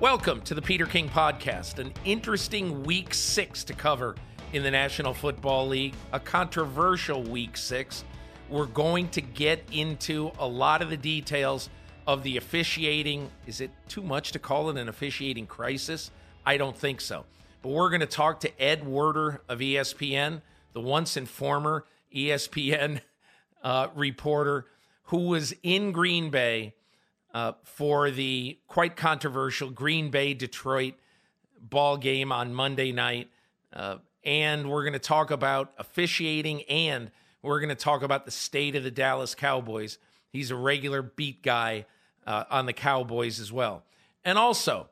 Welcome to the Peter King Podcast, an interesting Week 6 to cover in the National Football League, a controversial Week 6. We're going to get into a lot of the details of the officiating. Is it too much to call it an officiating crisis? I don't think so. But we're going to talk to Ed Werder of ESPN, the once and former ESPN reporter who was in Green Bay for the quite controversial Green Bay-Detroit ball game on Monday night. And we're going to talk about officiating, and we're going to talk about the state of the Dallas Cowboys. He's a regular beat guy on the Cowboys as well. And also,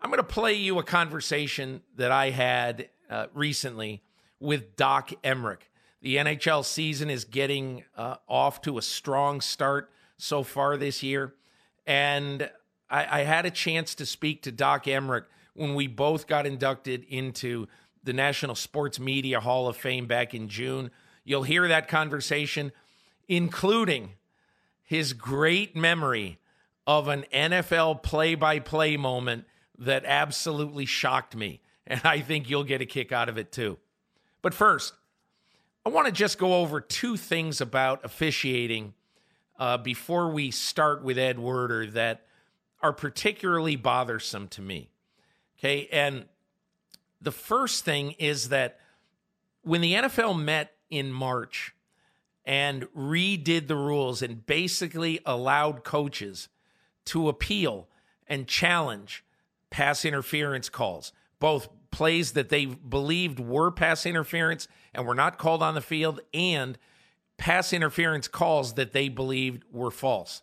I'm going to play you a conversation that I had recently with Doc Emrick. The NHL season is getting off to a strong start so far this year. And I had a chance to speak to Doc Emrick when we both got inducted into the National Sports Media Hall of Fame back in June. You'll hear that conversation, including his great memory of an NFL play-by-play moment that absolutely shocked me. And I think you'll get a kick out of it too. But first, I want to just go over two things about officiating before we start with Ed Werder that are particularly bothersome to me. Okay, and the first thing is that when the NFL met in March and redid the rules and basically allowed coaches to appeal and challenge pass interference calls, both plays that they believed were pass interference and were not called on the field, and pass interference calls that they believed were false.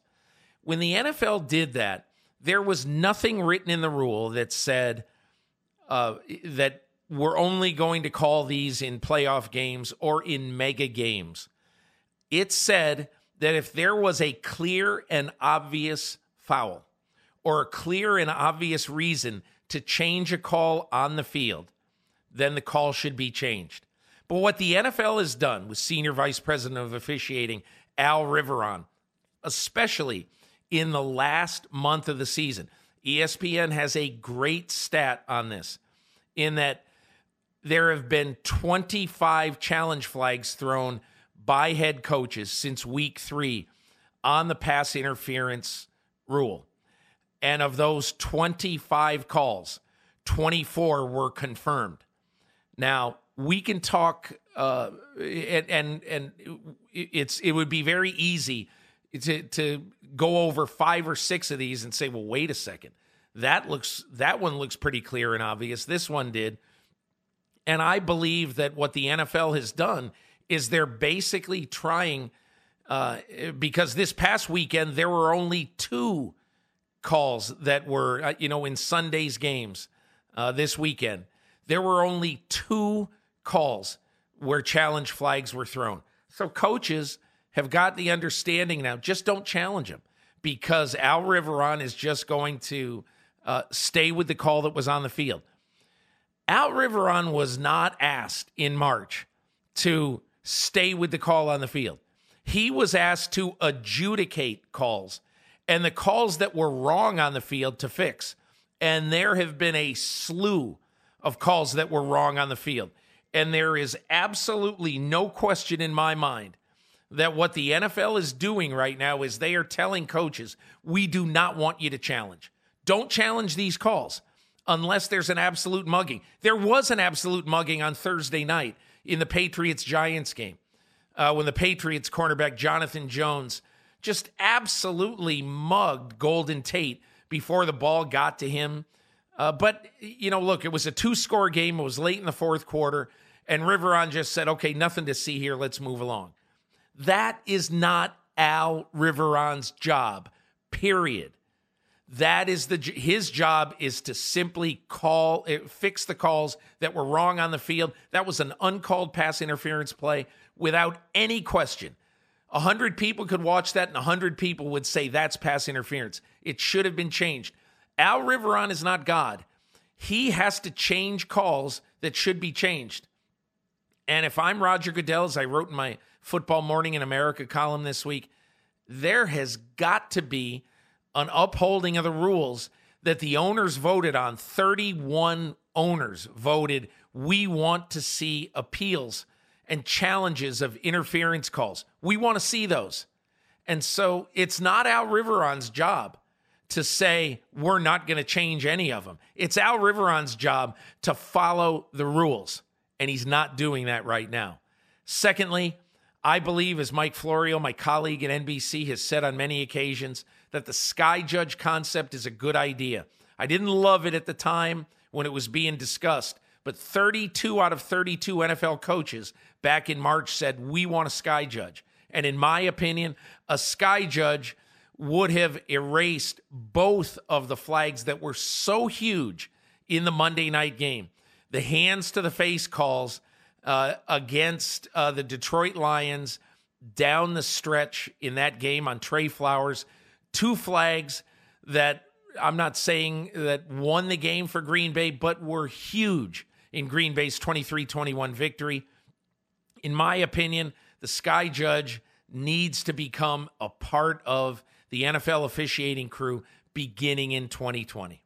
When the NFL did that, there was nothing written in the rule that said that we're only going to call these in playoff games or in mega games. It said that if there was a clear and obvious foul or a clear and obvious reason to change a call on the field, then the call should be changed. But what the NFL has done with Senior Vice President of Officiating, Al Riveron, especially in the last month of the season, ESPN has a great stat on this, in that there have been 25 challenge flags thrown by head coaches since Week 3 on the pass interference rule. And of those 25 calls, 24 were confirmed. Now, we can talk, and it would be very easy to go over 5 or 6 of these and say, well, wait a second, that one looks pretty clear and obvious. This one did, and I believe that what the NFL has done is they're basically trying, because this past weekend there were only 2 calls that were, in Sunday's games this weekend. There were only 2 calls where challenge flags were thrown. So coaches have got the understanding now, just don't challenge them, because Al Riveron is just going to stay with the call that was on the field. Al Riveron was not asked in March to stay with the call on the field. He was asked to adjudicate calls and the calls that were wrong on the field to fix. And there have been a slew of calls that were wrong on the field. And there is absolutely no question in my mind that what the NFL is doing right now is they are telling coaches, we do not want you to challenge. Don't challenge these calls unless there's an absolute mugging. There was an absolute mugging on Thursday night in the Patriots-Giants game when the Patriots cornerback Jonathan Jones just absolutely mugged Golden Tate before the ball got to him. But, you know, look, it was a two-score game. It was late in the fourth quarter, and Riveron just said, okay, nothing to see here. Let's move along. That is not Al Riveron's job, period. That is his job is to simply fix the calls that were wrong on the field. That was an uncalled pass interference play without any question. 100 people could watch that, and 100 people would say that's pass interference. It should have been changed. Al Riveron is not God. He has to change calls that should be changed. And if I'm Roger Goodell, as I wrote in my Football Morning in America column this week, there has got to be an upholding of the rules that the owners voted on. 31 owners voted, we want to see appeals and challenges of interference calls. We want to see those. And so it's not Al Riveron's job to say we're not going to change any of them. It's Al Riveron's job to follow the rules, and he's not doing that right now. Secondly, I believe, as Mike Florio, my colleague at NBC, has said on many occasions, that the sky judge concept is a good idea. I didn't love it at the time when it was being discussed, but 32 out of 32 NFL coaches back in March said, we want a sky judge. And in my opinion, a sky judge would have erased both of the flags that were so huge in the Monday night game. The hands-to-the-face calls against the Detroit Lions down the stretch in that game on Trey Flowers. Two flags that I'm not saying that won the game for Green Bay, but were huge in Green Bay's 23-21 victory. In my opinion, the sky judge needs to become a part of the NFL officiating crew beginning in 2020.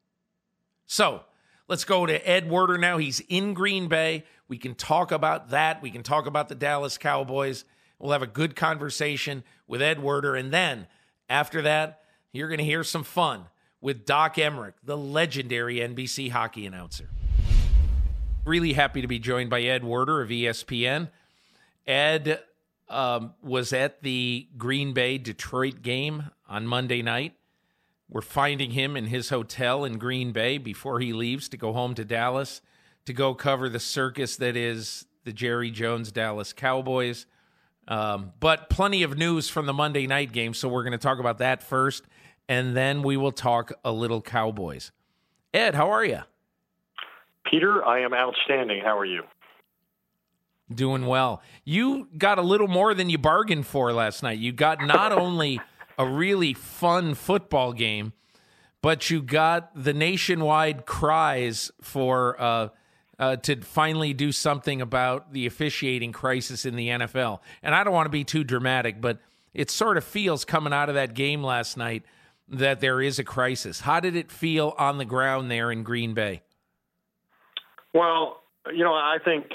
So let's go to Ed Werder now. He's in Green Bay. We can talk about that. We can talk about the Dallas Cowboys. We'll have a good conversation with Ed Werder. And then after that, you're going to hear some fun with Doc Emrick, the legendary NBC hockey announcer. Really happy to be joined by Ed Werder of ESPN. Ed was at the Green Bay-Detroit game on Monday night. We're finding him in his hotel in Green Bay before he leaves to go home to Dallas to go cover the circus that is the Jerry Jones Dallas Cowboys. But plenty of news from the Monday night game, so we're going to talk about that first, and then we will talk a little Cowboys. Ed, how are you? Peter, I am outstanding. How are you? Doing well. You got a little more than you bargained for last night. You got not only a really fun football game, but you got the nationwide cries for to finally do something about the officiating crisis in the NFL. And I don't want to be too dramatic, but it sort of feels coming out of that game last night that there is a crisis. How did it feel on the ground there in Green Bay? Well, you know, I think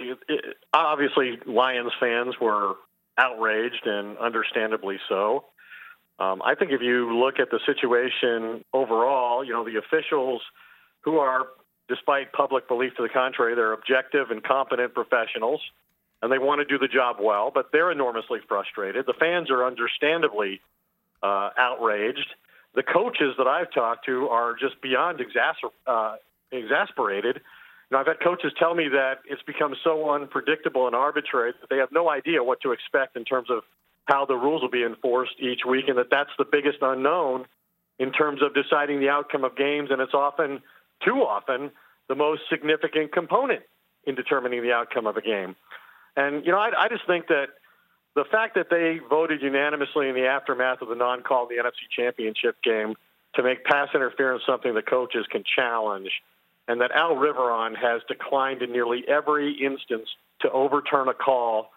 obviously Lions fans were outraged, and understandably so. I think if you look at the situation overall, you know, the officials who are, despite public belief to the contrary, they're objective and competent professionals, and they want to do the job well, but they're enormously frustrated. The fans are understandably outraged. The coaches that I've talked to are just beyond exasperated. You know, I've had coaches tell me that it's become so unpredictable and arbitrary that they have no idea what to expect in terms of how the rules will be enforced each week, and that's the biggest unknown in terms of deciding the outcome of games, and it's often, too often, the most significant component in determining the outcome of a game. And, you know, I just think that the fact that they voted unanimously in the aftermath of the non-call of the NFC Championship game to make pass interference something the coaches can challenge, and that Al Riveron has declined in nearly every instance to overturn a call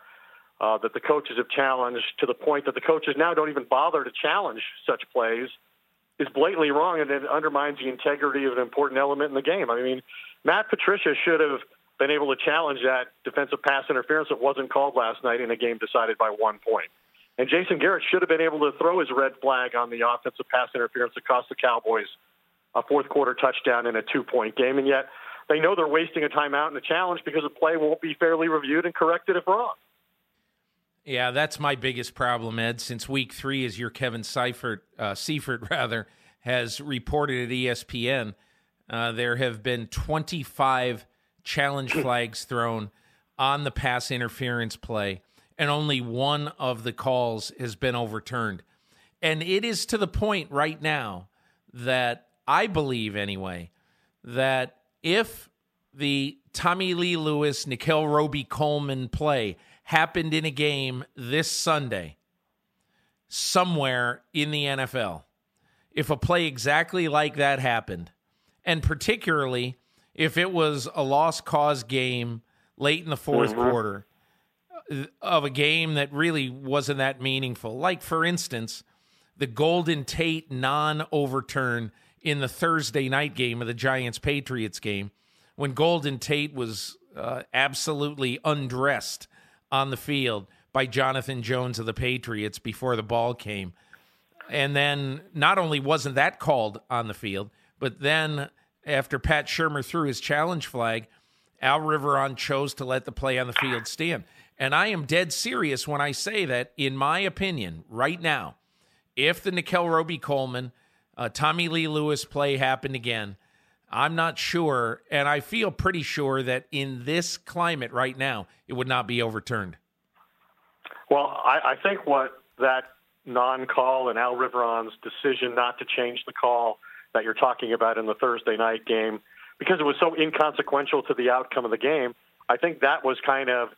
that the coaches have challenged, to the point that the coaches now don't even bother to challenge such plays, is blatantly wrong, and it undermines the integrity of an important element in the game. I mean, Matt Patricia should have been able to challenge that defensive pass interference that wasn't called last night in a game decided by 1 point. And Jason Garrett should have been able to throw his red flag on the offensive pass interference that cost the Cowboys a fourth-quarter touchdown in a two-point game, and yet they know they're wasting a timeout and a challenge because the play won't be fairly reviewed and corrected if wrong. Yeah, that's my biggest problem, Ed, since week three, as your Kevin Seifert, has reported at ESPN, there have been 25 challenge flags thrown on the pass interference play, and only one of the calls has been overturned. And it is to the point right now that I believe, anyway, that if the Tommy Lee Lewis, Nickell Robey-Coleman play happened in a game this Sunday somewhere in the NFL, if a play exactly like that happened, and particularly if it was a lost cause game late in the fourth quarter of a game that really wasn't that meaningful, like, for instance, the Golden Tate non-overturn in the Thursday night game of the Giants-Patriots game, when Golden Tate was absolutely undressed on the field by Jonathan Jones of the Patriots before the ball came. And then not only wasn't that called on the field, but then after Pat Shurmur threw his challenge flag, Al Riveron chose to let the play on the field stand. And I am dead serious when I say that, in my opinion, right now, if the Nickell Robey-Coleman, Tommy Lee Lewis play happened again, I'm not sure, and I feel pretty sure that in this climate right now, it would not be overturned. Well, I think what that non-call and Al Riveron's decision not to change the call that you're talking about in the Thursday night game, because it was so inconsequential to the outcome of the game, I think that was kind of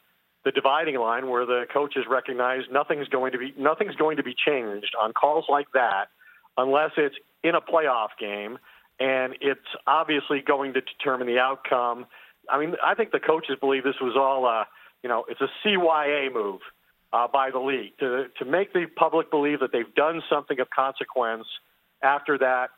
the dividing line where the coaches recognized nothing's going to be changed on calls like that unless it's in a playoff game. And it's obviously going to determine the outcome. I mean, I think the coaches believe this was all, it's a CYA move by the league to make the public believe that they've done something of consequence after that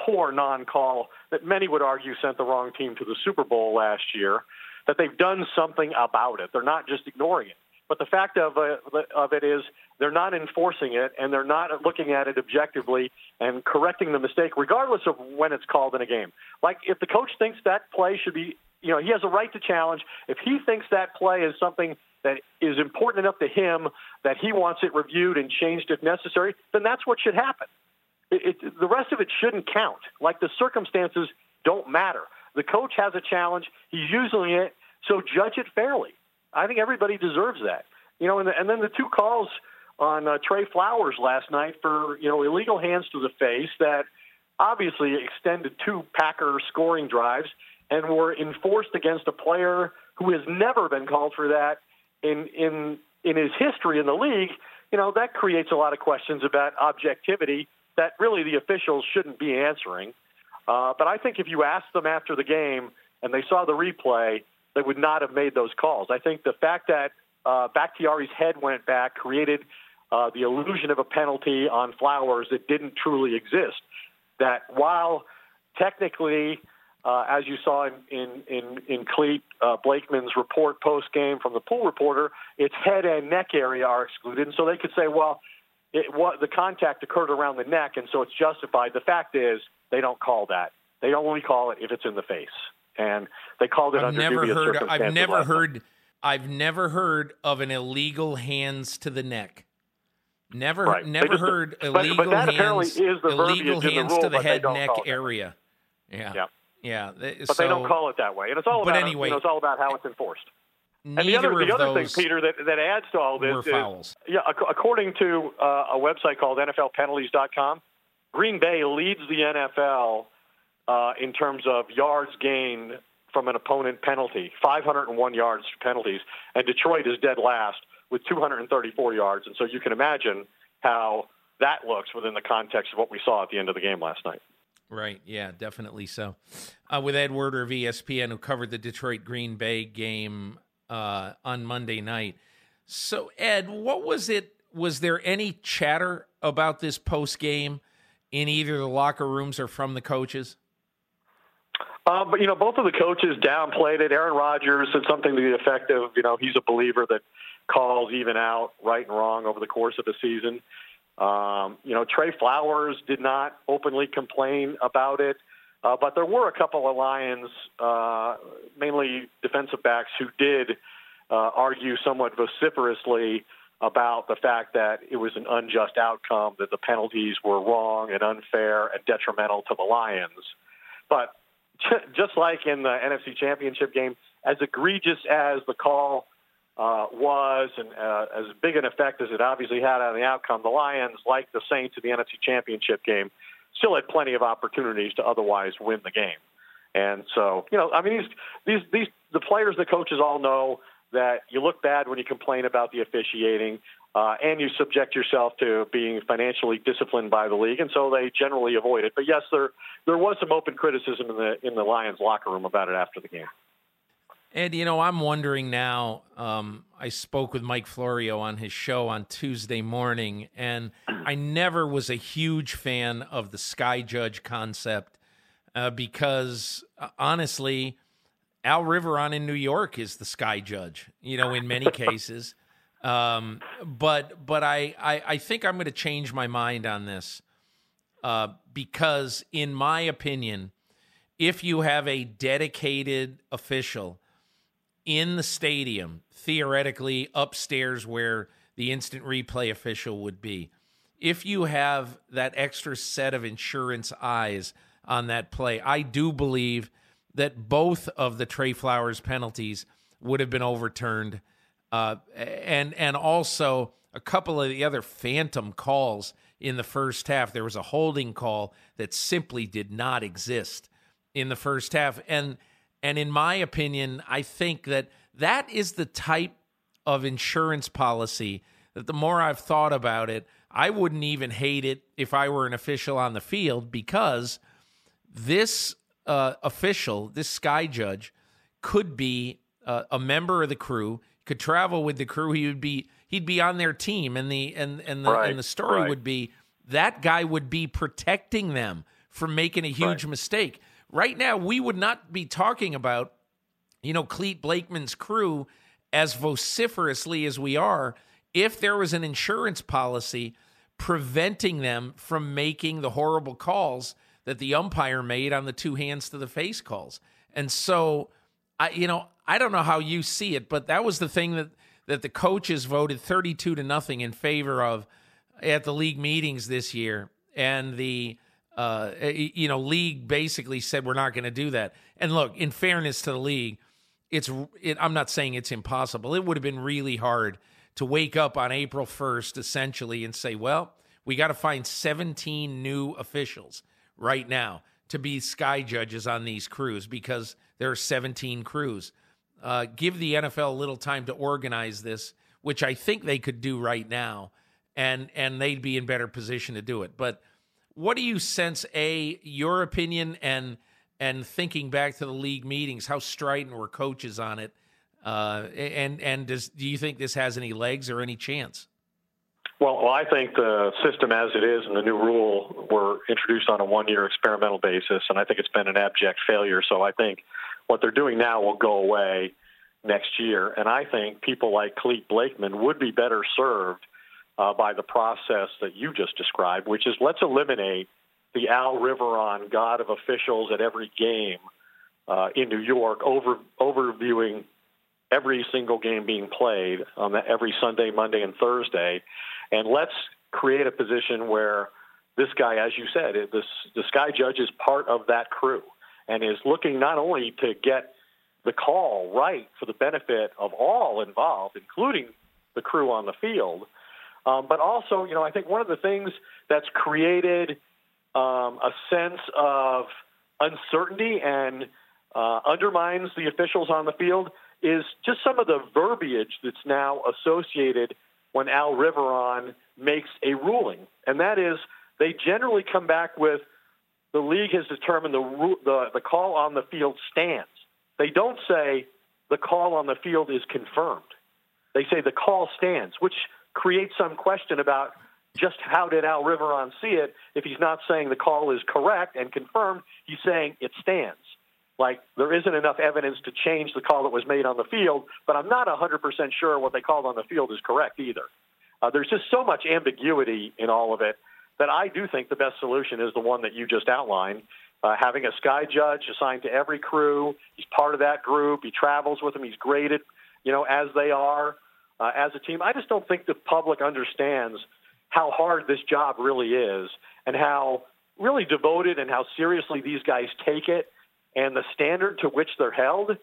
poor non-call that many would argue sent the wrong team to the Super Bowl last year, that they've done something about it. They're not just ignoring it. But the fact of it is they're not enforcing it, and they're not looking at it objectively and correcting the mistake, regardless of when it's called in a game. Like, if the coach thinks that play should be, he has a right to challenge. If he thinks that play is something that is important enough to him that he wants it reviewed and changed if necessary, then that's what should happen. The rest of it shouldn't count. Like, the circumstances don't matter. The coach has a challenge. He's using it, so judge it fairly. I think everybody deserves that. And then the two calls on Trey Flowers last night for, illegal hands to the face that obviously extended two Packer scoring drives and were enforced against a player who has never been called for that in his history in the league. That creates a lot of questions about objectivity that really the officials shouldn't be answering. But I think if you asked them after the game and they saw the replay, they would not have made those calls. I think the fact that Bakhtiari's head went back created the illusion of a penalty on Flowers that didn't truly exist. That while technically, as you saw in Clete Blakeman's report post-game from the pool reporter, its head and neck area are excluded. And so they could say, well, the contact occurred around the neck, and so it's justified. The fact is they don't call that. They only call it if it's in the face. And they called it under dubious circumstances. I've never heard of an illegal hands to the neck. Never heard illegal hands to the head neck area. Yeah. But they don't call it that way. And it's all about it's all about how it's enforced. And the other thing, Peter, that adds to all this is, according to a website called NFLpenalties.com, Green Bay leads the NFL in terms of yards gained from an opponent penalty, 501 yards penalties, and Detroit is dead last with 234 yards. And so you can imagine how that looks within the context of what we saw at the end of the game last night. Right, yeah, definitely so. With Ed Werder of ESPN, who covered the Detroit-Green Bay game on Monday night. So, Ed, what was it? Was there any chatter about this post-game in either the locker rooms or from the coaches? But, you know, both of the coaches downplayed it. Aaron Rodgers said something to the effect of, you know, he's a believer that calls even out right and wrong over the course of the season. You know, Trey Flowers did not openly complain about it. But there were a couple of Lions, mainly defensive backs, who did argue somewhat vociferously about the fact that it was an unjust outcome, that the penalties were wrong and unfair and detrimental to the Lions. But just like in the NFC Championship game, as egregious as the call was and as big an effect as it obviously had on the outcome, the Lions, like the Saints in the NFC Championship game, still had plenty of opportunities to otherwise win the game. And so, you know, I mean, these the players, the coaches all know that you look bad when you complain about the officiating, and you subject yourself to being financially disciplined by the league, and so they generally avoid it. But yes, there was some open criticism in the Lions locker room about it after the game. And, you know, I'm wondering now, I spoke with Mike Florio on his show on Tuesday morning, and I never was a huge fan of the sky judge concept because, honestly, Al Riveron in New York is the sky judge, you know, in many cases. But I think I'm going to change my mind on this because, in my opinion, if you have a dedicated official in the stadium, theoretically upstairs where the instant replay official would be, if you have that extra set of insurance eyes on that play, I do believe that both of the Trey Flowers penalties would have been overturned. And also a couple of the other phantom calls in the first half. There was a holding call that simply did not exist in the first half. And in my opinion, I think that is the type of insurance policy that the more I've thought about it, I wouldn't even hate it if I were an official on the field, because this official, this sky judge, could be a member of the crew, could travel with the crew. He'd be on their team, and the story would be that guy would be protecting them from making a huge mistake. Right now, we would not be talking about, you know, Clete Blakeman's crew as vociferously as we are if there was an insurance policy preventing them from making the horrible calls that the umpire made on the two hands to the face calls. And so, I don't know how you see it, but that was the thing that the coaches voted 32-0 in favor of at the league meetings this year, and the league basically said we're not going to do that. And look, in fairness to the league, I'm not saying it's impossible. It would have been really hard to wake up on April 1st essentially and say, well, we got to find 17 new officials right now to be sky judges on these crews because there are 17 crews. Give the NFL a little time to organize this, which I think they could do right now, and they'd be in better position to do it. But what do you sense, A, your opinion, and thinking back to the league meetings, how strident were coaches on it? Do you think this has any legs or any chance? Well, I think the system as it is and the new rule were introduced on a one-year experimental basis, and I think it's been an abject failure. So I think what they're doing now will go away next year. And I think people like Clete Blakeman would be better served by the process that you just described, which is let's eliminate the Al Riveron god of officials at every game in New York, overviewing every single game being played on every Sunday, Monday, and Thursday, and let's create a position where this guy, as you said, the sky judge is part of that crew and is looking not only to get the call right for the benefit of all involved, including the crew on the field. But also, you know, I think one of the things that's created a sense of uncertainty and undermines the officials on the field is just some of the verbiage that's now associated when Al Riveron makes a ruling. And that is, they generally come back with, the league has determined the call on the field stands. They don't say the call on the field is confirmed. They say the call stands, which create some question about just how did Al Riveron see it if he's not saying the call is correct and confirmed, he's saying it stands. like there isn't enough evidence to change the call that was made on the field, but I'm not 100% sure what they called on the field is correct either. There's just so much ambiguity in all of it that I do think the best solution is the one that you just outlined, having a sky judge assigned to every crew. He's part of that group. He travels with them. He's graded, as they are, as a team. I just don't think the public understands how hard this job really is and how really devoted and how seriously these guys take it and the standard to which they're held.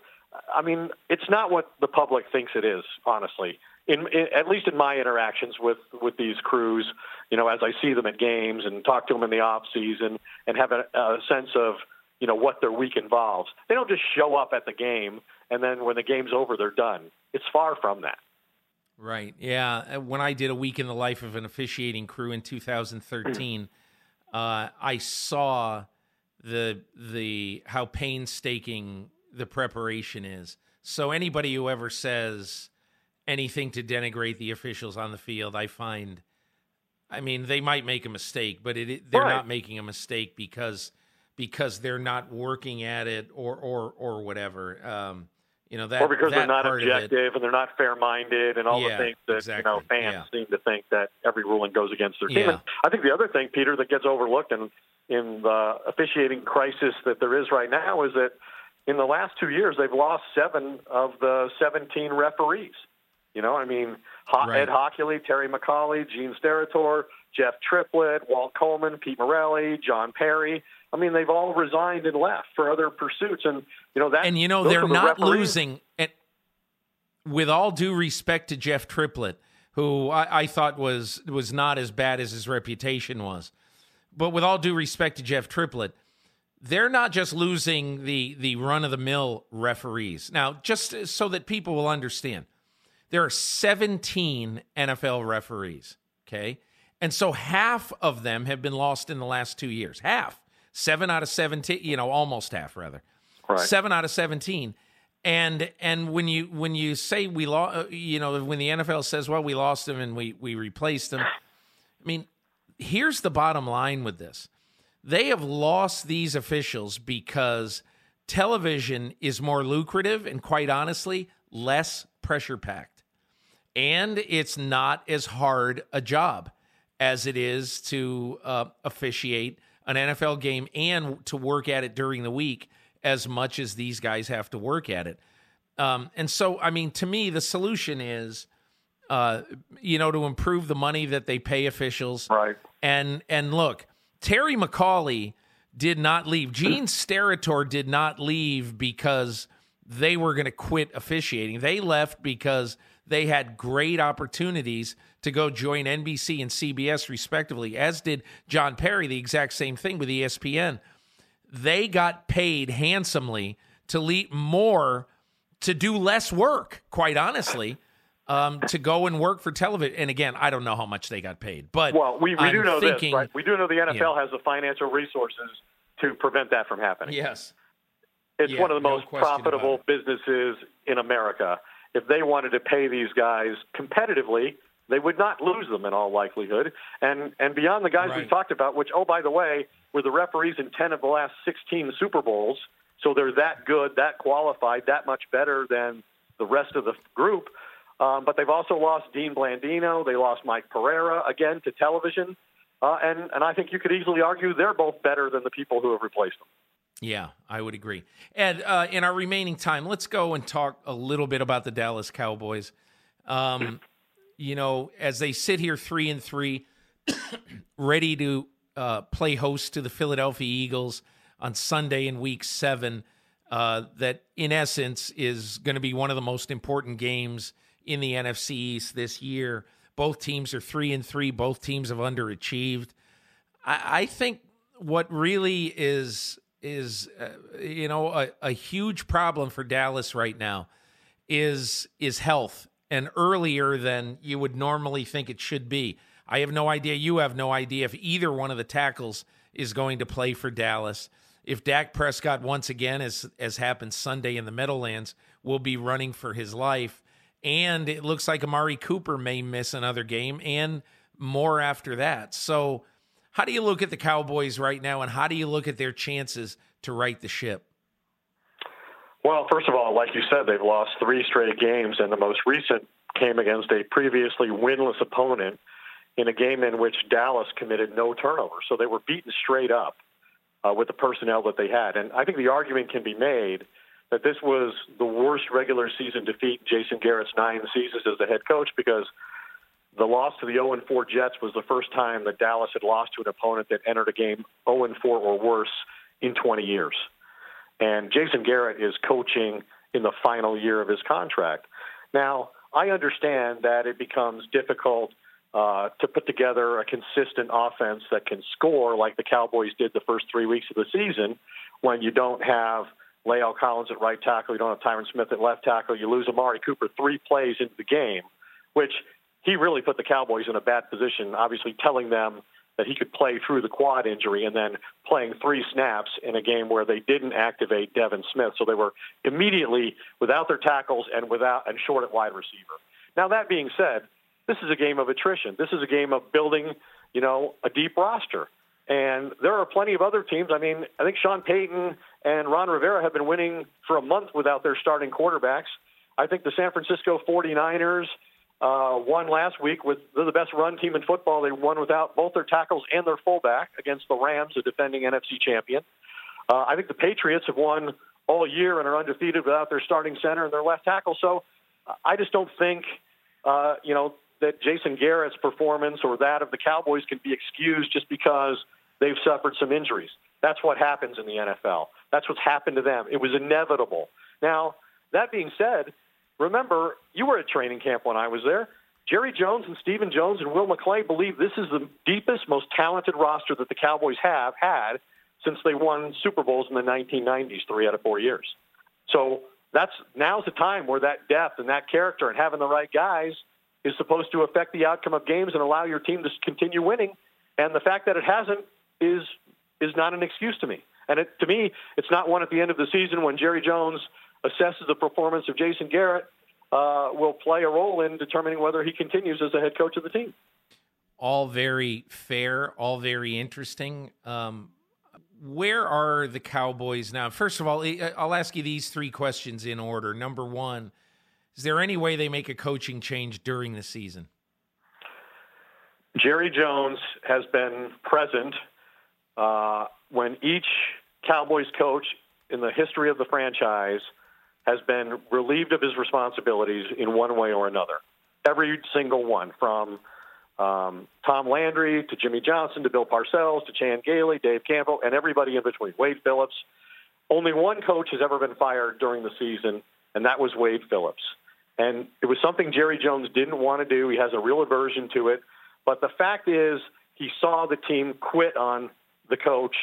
I mean, it's not what the public thinks it is, honestly. At least in my interactions with these crews, as I see them at games and talk to them in the off season and have a sense of, what their week involves. They don't just show up at the game and then when the game's over, they're done. It's far from that. Right. Yeah. When I did a week in the life of an officiating crew in 2013, I saw the how painstaking the preparation is. So anybody who ever says anything to denigrate the officials on the field, they might make a mistake, but they're right. Not making a mistake because they're not working at it or whatever. That, or because they're not objective and they're not fair-minded and all the things that exactly. Fans seem to think that every ruling goes against their team. And I think the other thing, Peter, that gets overlooked in the officiating crisis that there is right now is that in the last 2 years they've lost 7 of the 17 referees. Right. Ed Hockley, Terry McAulay, Gene Steratore, Jeff Triplett, Walt Coleman, Pete Morelli, John Perry. They've all resigned and left for other pursuits. And, that. And, they're not losing. And with all due respect to Jeff Triplett, who I thought was not as bad as his reputation was. But with all due respect to Jeff Triplett, they're not just losing the run-of-the-mill referees. Now, just so that people will understand, there are 17 NFL referees, okay? And so half of them have been lost in the last 2 years. Half. 7 out of 17, almost half, rather. Right. 7 out of 17. And when you say we lost, when the NFL says, well, we lost them and we replaced them, here's the bottom line with this. They have lost these officials because television is more lucrative and, quite honestly, less pressure-packed. And it's not as hard a job as it is to officiate an NFL game and to work at it during the week as much as these guys have to work at it. And so, to me, the solution is, to improve the money that they pay officials. Right. And look, Terry McAulay did not leave. Gene Steratore did not leave because they were going to quit officiating. They left because they had great opportunities to go join NBC and CBS, respectively, as did John Perry, the exact same thing with ESPN. They got paid handsomely to leave more, to do less work, quite honestly. To go and work for television. And again, I don't know how much they got paid. But we do know this, right? We do know the NFL has the financial resources to prevent that from happening. Yes. It's one of the most profitable businesses in America. If they wanted to pay these guys competitively, they would not lose them in all likelihood. And beyond the guys we talked about, which, oh, by the way, were the referees in 10 of the last 16 Super Bowls, so they're that good, that qualified, that much better than the rest of the group. But they've also lost Dean Blandino. They lost Mike Pereira, again, to television. And I think you could easily argue they're both better than the people who have replaced them. Yeah, I would agree. Ed, in our remaining time, let's go and talk a little bit about the Dallas Cowboys. As they sit here 3-3, ready to play host to the Philadelphia Eagles on Sunday in Week 7, that in essence is going to be one of the most important games in the NFC East this year. Both teams are 3-3. Both teams have underachieved. I think what really is a huge problem for Dallas right now is health, and earlier than you would normally think it should be. I have no idea. You have no idea if either one of the tackles is going to play for Dallas. If Dak Prescott, once again, as happened Sunday in the Meadowlands, will be running for his life. And it looks like Amari Cooper may miss another game and more after that. So how do you look at the Cowboys right now, and how do you look at their chances to right the ship? Well, first of all, like you said, they've lost three straight games, and the most recent came against a previously winless opponent in a game in which Dallas committed no turnovers. So they were beaten straight up with the personnel that they had. And I think the argument can be made that this was the worst regular season defeat in Jason Garrett's 9 seasons as the head coach, because the loss to the 0-4 Jets was the first time that Dallas had lost to an opponent that entered a game 0-4 or worse in 20 years. And Jason Garrett is coaching in the final year of his contract. Now, I understand that it becomes difficult to put together a consistent offense that can score like the Cowboys did the first 3 weeks of the season when you don't have La'el Collins at right tackle, you don't have Tyron Smith at left tackle, you lose Amari Cooper 3 plays into the game, which he really put the Cowboys in a bad position, obviously telling them that he could play through the quad injury and then playing 3 snaps in a game where they didn't activate Devin Smith. So they were immediately without their tackles and short at wide receiver. Now, that being said, this is a game of attrition. This is a game of building, a deep roster. And there are plenty of other teams. I mean, I think Sean Payton and Ron Rivera have been winning for a month without their starting quarterbacks. I think the San Francisco 49ers won last week. They're the best run team in football. They won without both their tackles and their fullback against the Rams, the defending NFC champion. I think the Patriots have won all year and are undefeated without their starting center and their left tackle. So I just don't think, that Jason Garrett's performance or that of the Cowboys can be excused just because they've suffered some injuries. That's what happens in the NFL. That's what's happened to them. It was inevitable. Now, that being said, remember, you were at training camp when I was there. Jerry Jones and Stephen Jones and Will McClay believe this is the deepest, most talented roster that the Cowboys have had since they won Super Bowls in the 1990s, 3 out of 4 years. So now's the time where that depth and that character and having the right guys is supposed to affect the outcome of games and allow your team to continue winning. And the fact that it hasn't is not an excuse to me. And to me, it's not one at the end of the season when Jerry Jones assesses the performance of Jason Garrett will play a role in determining whether he continues as the head coach of the team. All very fair, all very interesting. Where are the Cowboys now? First of all, I'll ask you these 3 questions in order. Number 1, is there any way they make a coaching change during the season? Jerry Jones has been present when each Cowboys coach in the history of the franchise has been relieved of his responsibilities in one way or another. Every single one, from Tom Landry to Jimmy Johnson to Bill Parcells to Chan Gailey, Dave Campbell, and everybody in between, Wade Phillips. Only one coach has ever been fired during the season, and that was Wade Phillips. And it was something Jerry Jones didn't want to do. He has a real aversion to it. But the fact is, he saw the team quit on the coach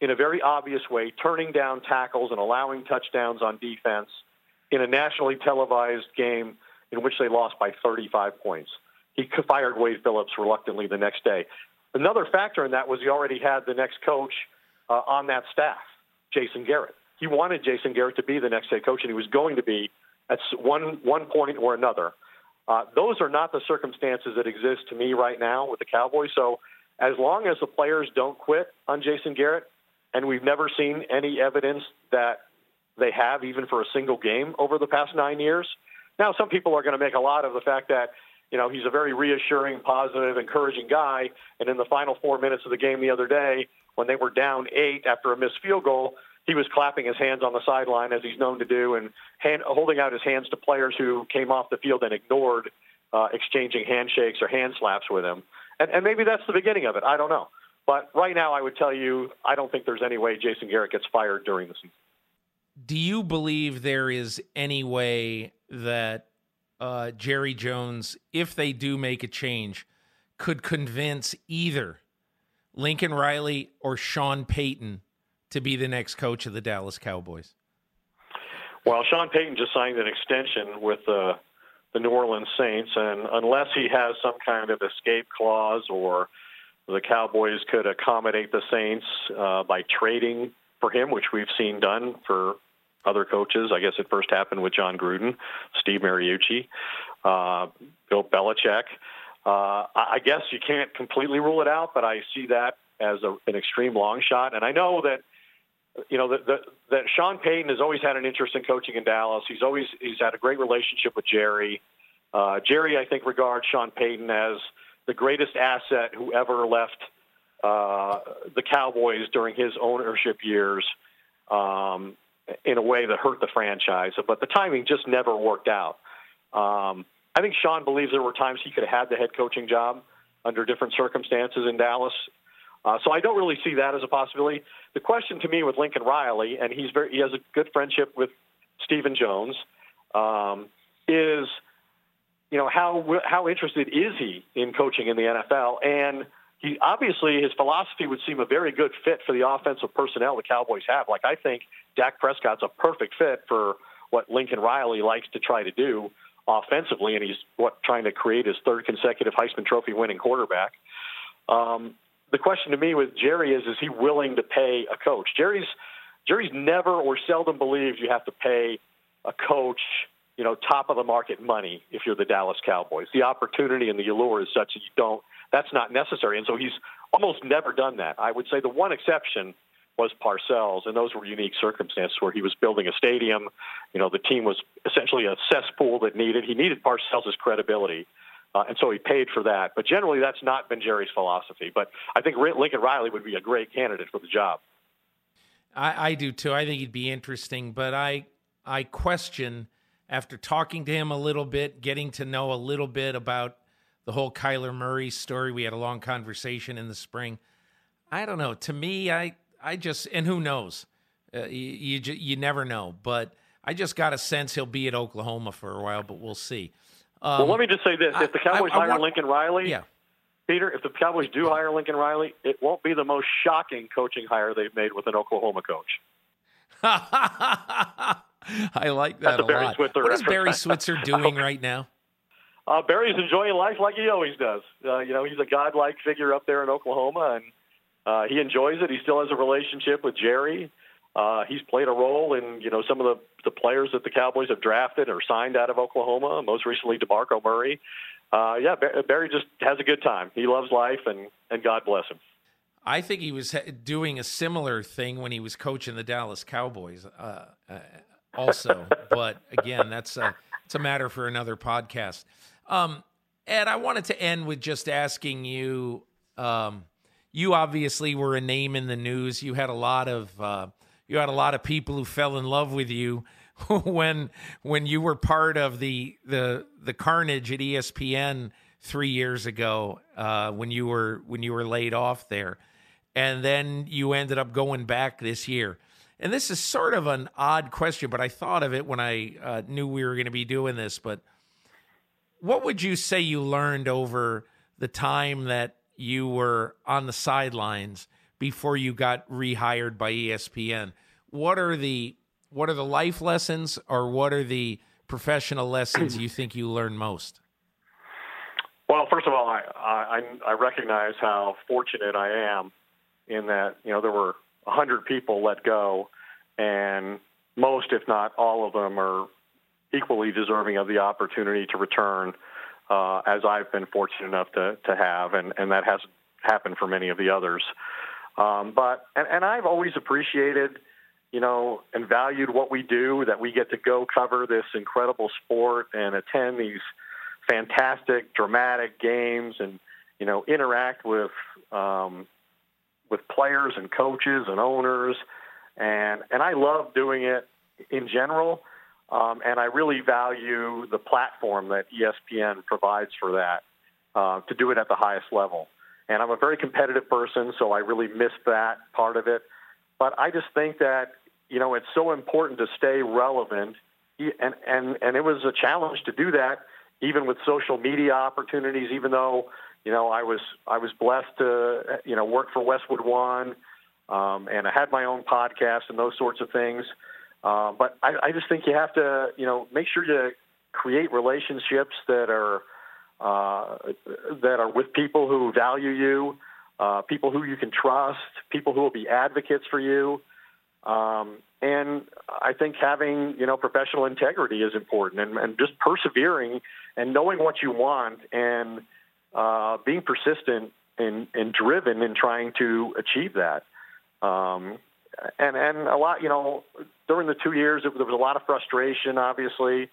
in a very obvious way, turning down tackles and allowing touchdowns on defense in a nationally televised game in which they lost by 35 points. He fired Wade Phillips reluctantly the next day. Another factor in that was he already had the next coach on that staff, Jason Garrett. He wanted Jason Garrett to be the next head coach, and he was going to be at one point or another. Those are not the circumstances that exist to me right now with the Cowboys. So as long as the players don't quit on Jason Garrett, and we've never seen any evidence that they have even for a single game over the past 9 years. Now, some people are going to make a lot of the fact that, he's a very reassuring, positive, encouraging guy. And in the final 4 minutes of the game the other day, when they were down 8 after a missed field goal, he was clapping his hands on the sideline, as he's known to do, and holding out his hands to players who came off the field and ignored exchanging handshakes or hand slaps with him. And maybe that's the beginning of it. I don't know. But right now, I would tell you, I don't think there's any way Jason Garrett gets fired during the season. Do you believe there is any way that Jerry Jones, if they do make a change, could convince either Lincoln Riley or Sean Payton to be the next coach of the Dallas Cowboys? Well, Sean Payton just signed an extension with the New Orleans Saints, and unless he has some kind of escape clause or the Cowboys could accommodate the Saints by trading for him, which we've seen done for other coaches. I guess it first happened with John Gruden, Steve Mariucci, Bill Belichick. I guess you can't completely rule it out, but I see that as an extreme long shot. And I know that you know, that Sean Payton has always had an interest in coaching in Dallas. He's had a great relationship with Jerry. Jerry, I think, regards Sean Payton as the greatest asset who ever left the Cowboys during his ownership years in a way that hurt the franchise. But the timing just never worked out. I think Sean believes there were times he could have had the head coaching job under different circumstances in Dallas. So I don't really see that as a possibility. The question to me with Lincoln Riley, and he has a good friendship with Stephen Jones, is, you know, how interested is he in coaching in the NFL? And he obviously, his philosophy would seem a very good fit for the offensive personnel the Cowboys have. Like, I think Dak Prescott's a perfect fit for what Lincoln Riley likes to try to do offensively, and he's trying to create his third consecutive Heisman Trophy winning quarterback. The question to me with Jerry is he willing to pay a coach? Jerry's never or seldom believed you have to pay a coach, you know, top of the market money if you're the Dallas Cowboys. The opportunity and the allure is such that that's not necessary. And so he's almost never done that. I would say the one exception was Parcells, and those were unique circumstances where he was building a stadium. You know, the team was essentially a cesspool that he needed Parcells' credibility. And so he paid for that. But generally, that's not been Jerry's philosophy. But I think Lincoln Riley would be a great candidate for the job. I do, too. I think he'd be interesting. But I question, after talking to him a little bit, getting to know a little bit about the whole Kyler Murray story, we had a long conversation in the spring. I don't know. To me, I just – and who knows? You never know. But I just got a sense he'll be at Oklahoma for a while, but we'll see. Well, let me just say this. If the Cowboys hire Lincoln Riley, yeah. Peter, if the Cowboys do hire Lincoln Riley, it won't be the most shocking coaching hire they've made with an Oklahoma coach. I like that a lot. What is Barry Switzer doing right now? Barry's enjoying life like he always does. You know, he's a godlike figure up there in Oklahoma, and he enjoys it. He still has a relationship with Jerry. He's played a role in, you know, some of the players that the Cowboys have drafted or signed out of Oklahoma, most recently DeMarco Murray. Yeah, Barry just has a good time. He loves life, and God bless him. I think he was doing a similar thing when he was coaching the Dallas Cowboys also. But, again, it's a matter for another podcast. Ed, I wanted to end with just asking you, you obviously were a name in the news. You had a lot of... You had a lot of people who fell in love with you when you were part of the carnage at ESPN 3 years ago when you were laid off there, and then you ended up going back this year. And this is sort of an odd question, but I thought of it when I knew we were going to be doing this. But what would you say you learned over the time that you were on the sidelines before you got rehired by ESPN? What are the life lessons, or what are the professional lessons you think you learn most? Well, first of all, I recognize how fortunate I am in that, you know, there were 100 people let go, and most, if not all of them, are equally deserving of the opportunity to return as I've been fortunate enough to have, and that hasn't happened for many of the others. But I've always appreciated, you know, and valued what we do, that we get to go cover this incredible sport and attend these fantastic, dramatic games, and, you know, interact with players and coaches and owners. And I love doing it in general. And I really value the platform that ESPN provides for that, to do it at the highest level. And I'm a very competitive person, so I really missed that part of it. But I just think that, you know, it's so important to stay relevant. And it was a challenge to do that, even with social media opportunities, even though, you know, I was blessed to, you know, work for Westwood One, and I had my own podcast and those sorts of things. But I just think you have to, you know, make sure you create relationships that are with people who value you, people who you can trust, people who will be advocates for you. And I think having, you know, professional integrity is important, and just persevering and knowing what you want, and being persistent and driven in trying to achieve that. and a lot, you know, during the 2 years, there was a lot of frustration, obviously.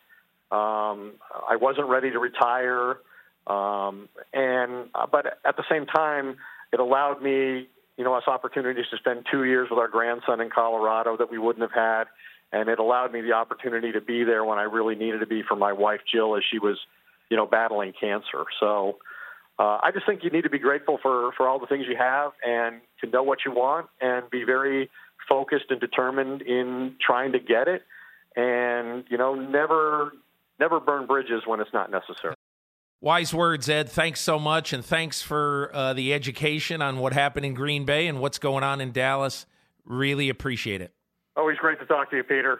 I wasn't ready to retire. But at the same time, it allowed me, you know, us opportunities to spend 2 years with our grandson in Colorado that we wouldn't have had. And it allowed me the opportunity to be there when I really needed to be for my wife, Jill, as she was, you know, battling cancer. So I just think you need to be grateful for all the things you have and to know what you want and be very focused and determined in trying to get it. And, you know, never burn bridges when it's not necessary. Wise words, Ed. Thanks so much. And thanks for the education on what happened in Green Bay and what's going on in Dallas. Really appreciate it. Always great to talk to you, Peter.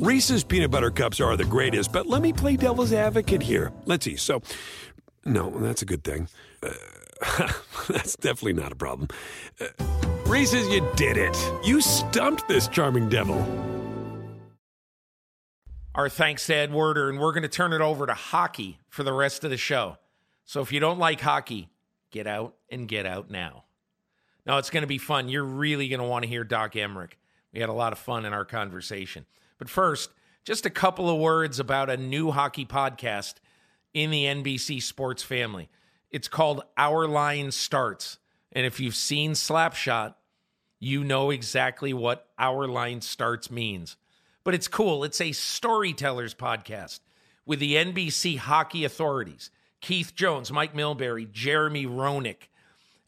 Reese's Peanut Butter Cups are the greatest, but let me play devil's advocate here. Let's see. So, no, that's a good thing. That's definitely not a problem. Reese's, you did it. You stumped this charming devil. Our thanks to Ed Werder, and we're going to turn it over to hockey for the rest of the show. So if you don't like hockey, get out and get out now. Now, it's going to be fun. You're really going to want to hear Doc Emrick. We had a lot of fun in our conversation. But first, just a couple of words about a new hockey podcast in the NBC Sports family. It's called Our Line Starts. And if you've seen Slapshot, you know exactly what Our Line Starts means. But it's cool. It's a storyteller's podcast with the NBC hockey authorities, Keith Jones, Mike Milbury, Jeremy Roenick.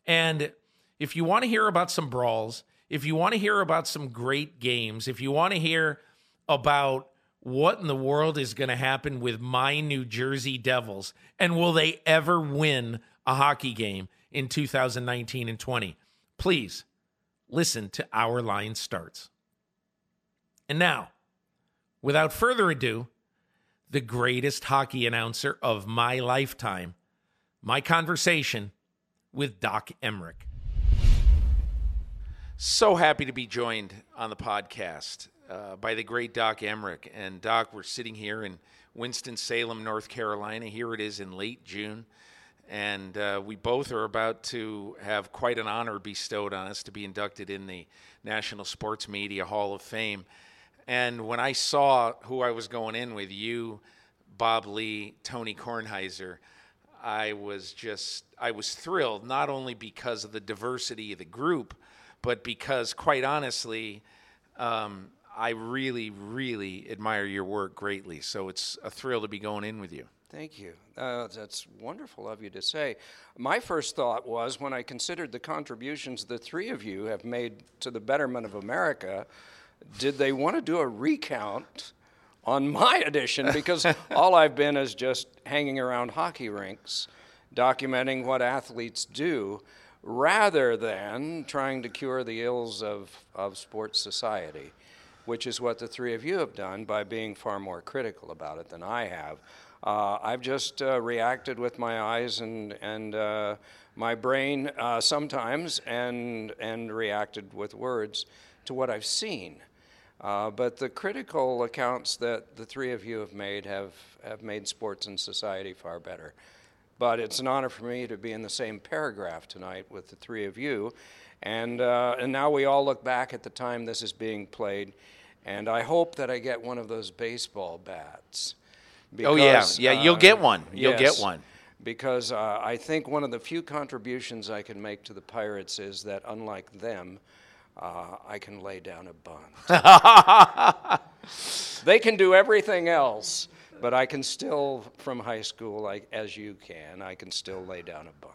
And if you want to hear about some brawls, if you want to hear about some great games, if you want to hear about what in the world is going to happen with my New Jersey Devils, and will they ever win a hockey game in 2019 and 20? Please listen to Our Line Starts. And now, without further ado, the greatest hockey announcer of my lifetime, my conversation with Doc Emrick. So happy to be joined on the podcast by the great Doc Emrick. And Doc, we're sitting here in Winston-Salem, North Carolina. Here it is in late June. And we both are about to have quite an honor bestowed on us to be inducted in the National Sports Media Hall of Fame. And when I saw who I was going in with, you, Bob Lee, Tony Kornheiser, I was thrilled, not only because of the diversity of the group, but because, quite honestly, I really, really admire your work greatly. So it's a thrill to be going in with you. Thank you. That's wonderful of you to say. My first thought was, when I considered the contributions the three of you have made to the betterment of America, did they want to do a recount on my edition? Because all I've been is just hanging around hockey rinks, documenting what athletes do, rather than trying to cure the ills of sports society, which is what the three of you have done by being far more critical about it than I have. I've just reacted with my eyes and my brain sometimes and reacted with words to what I've seen. But the critical accounts that the three of you have made have made sports and society far better. But it's an honor for me to be in the same paragraph tonight with the three of you. And now we all look back at the time this is being played. And I hope that I get one of those baseball bats. Because, you'll get one. You'll get one. because I think one of the few contributions I can make to the Pirates is that, unlike them, I can lay down a bunt. They can do everything else, but I can still, from high school, as you can, I can still lay down a bunt.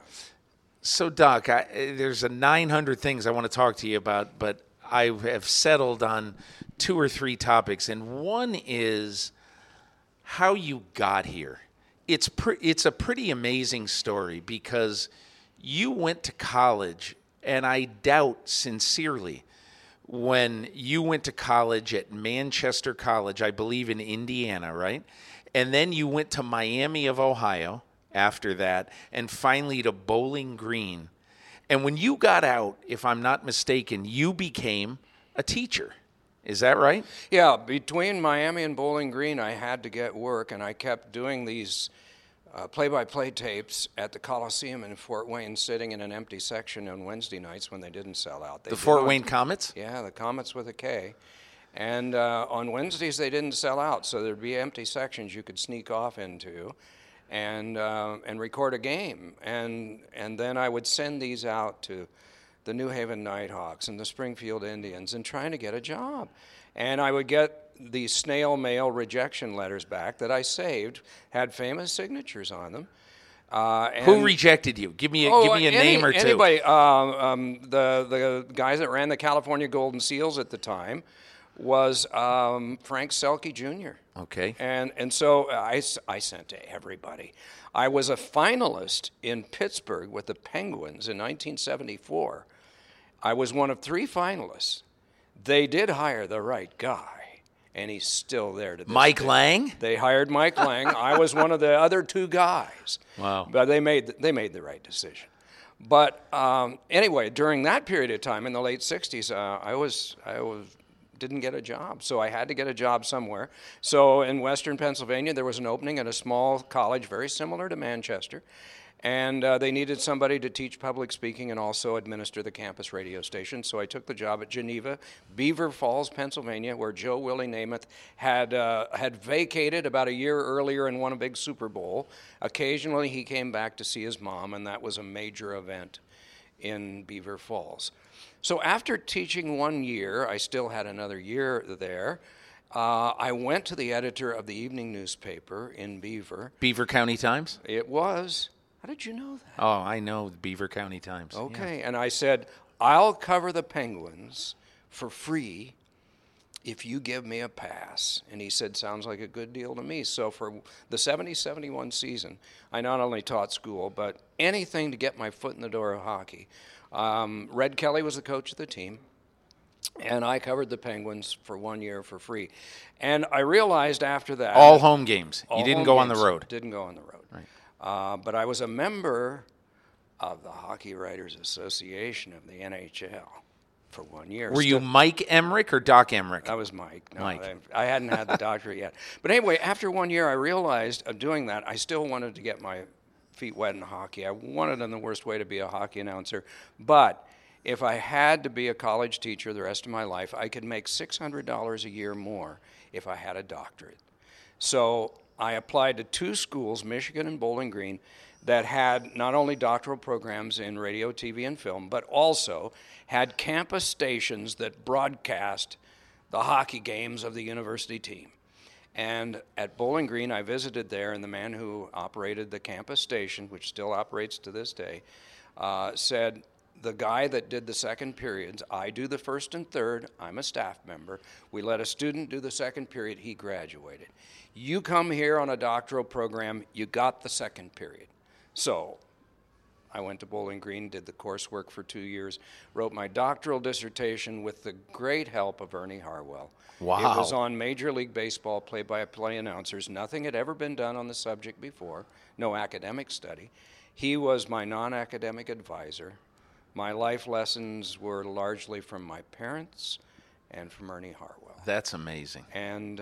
So, Doc, there's 900 things I want to talk to you about, but I have settled on 2 or 3 topics, and one is how you got here. It's a pretty amazing story because you went to college, and I doubt sincerely when you went to college at Manchester College, I believe in Indiana, right? And then you went to Miami of Ohio after that, and finally to Bowling Green. And when you got out, if I'm not mistaken, you became a teacher. Is that right? Yeah. Between Miami and Bowling Green, I had to get work, and I kept doing these play-by-play tapes at the Coliseum in Fort Wayne, sitting in an empty section on Wednesday nights when they didn't sell out. The Fort Wayne Comets? Yeah, the Comets with a K. And on Wednesdays, they didn't sell out, so there'd be empty sections you could sneak off into and record a game. And then I would send these out to the New Haven Nighthawks and the Springfield Indians and trying to get a job. And I would get these snail mail rejection letters back that I saved, had famous signatures on them. Who rejected you? Give me a name or two. Anybody. The guys that ran the California Golden Seals at the time was Frank Selke Jr. Okay. And so I sent to everybody. I was a finalist in Pittsburgh with the Penguins in 1974. I was one of 3 finalists. They did hire the right guy, and he's still there today. Mike Lang? They hired Mike Lang. I was one of the other 2 guys. Wow. But they made the right decision. But anyway, during that period of time in the late 60s, I didn't get a job, so I had to get a job somewhere. So in Western Pennsylvania, there was an opening at a small college very similar to Manchester, and they needed somebody to teach public speaking and also administer the campus radio station. So I took the job at Geneva, Beaver Falls, Pennsylvania, where Joe Willie Namath had vacated about a year earlier and won a big Super Bowl. Occasionally, he came back to see his mom, and that was a major event in Beaver Falls. So after teaching 1 year, I still had another year there, I went to the editor of the evening newspaper in Beaver. Beaver County Times? It was. How did you know that? Oh, I know the Beaver County Times. Okay, yeah. And I said, I'll cover the Penguins for free if you give me a pass. And he said, sounds like a good deal to me. So for the 70-71 season, I not only taught school, but anything to get my foot in the door of hockey. Red Kelly was the coach of the team, and I covered the Penguins for 1 year for free. And I realized after that... All home games. You didn't go on the road. Didn't go on the road. Right. But I was a member of the Hockey Writers Association of the NHL. For 1 year. Were you Mike Emrick or Doc Emrick? I was Mike. No, Mike. I hadn't had the doctorate yet. But anyway, after 1 year, I realized of doing that, I still wanted to get my feet wet in hockey. I wanted in the worst way to be a hockey announcer. But if I had to be a college teacher the rest of my life, I could make $600 a year more if I had a doctorate. So I applied to 2 schools, Michigan and Bowling Green, that had not only doctoral programs in radio, TV, and film, but also had campus stations that broadcast the hockey games of the university team. And at Bowling Green, I visited there, and the man who operated the campus station, which still operates to this day, said, the guy that did the second periods, I do the first and third, I'm a staff member. We let a student do the second period, he graduated. You come here on a doctoral program, you got the second period. So I went to Bowling Green, did the coursework for 2 years, wrote my doctoral dissertation with the great help of Ernie Harwell. Wow. It was on Major League Baseball play-by-play announcers. Nothing had ever been done on the subject before, no academic study. He was my non-academic advisor. My life lessons were largely from my parents and from Ernie Harwell. That's amazing. And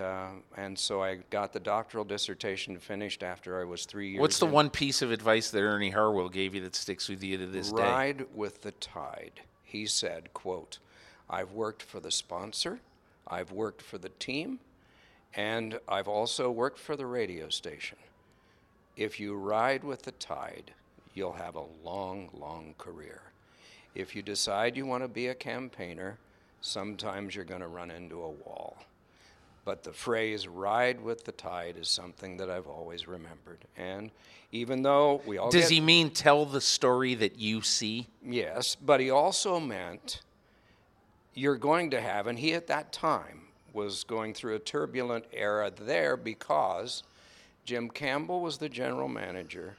so I got the doctoral dissertation finished after I was 3 years. What's the one piece of advice that Ernie Harwell gave you that sticks with you to this day? Ride with the tide. He said, quote, I've worked for the sponsor, I've worked for the team, and I've also worked for the radio station. If you ride with the tide, you'll have a long, long career. If you decide you want to be a campaigner, sometimes you're going to run into a wall. But the phrase "ride with the tide" is something that I've always remembered. And even though we all does he mean tell the story that you see? Yes, but he also meant you're going to have, and he at that time was going through a turbulent era there because Jim Campbell was the general manager,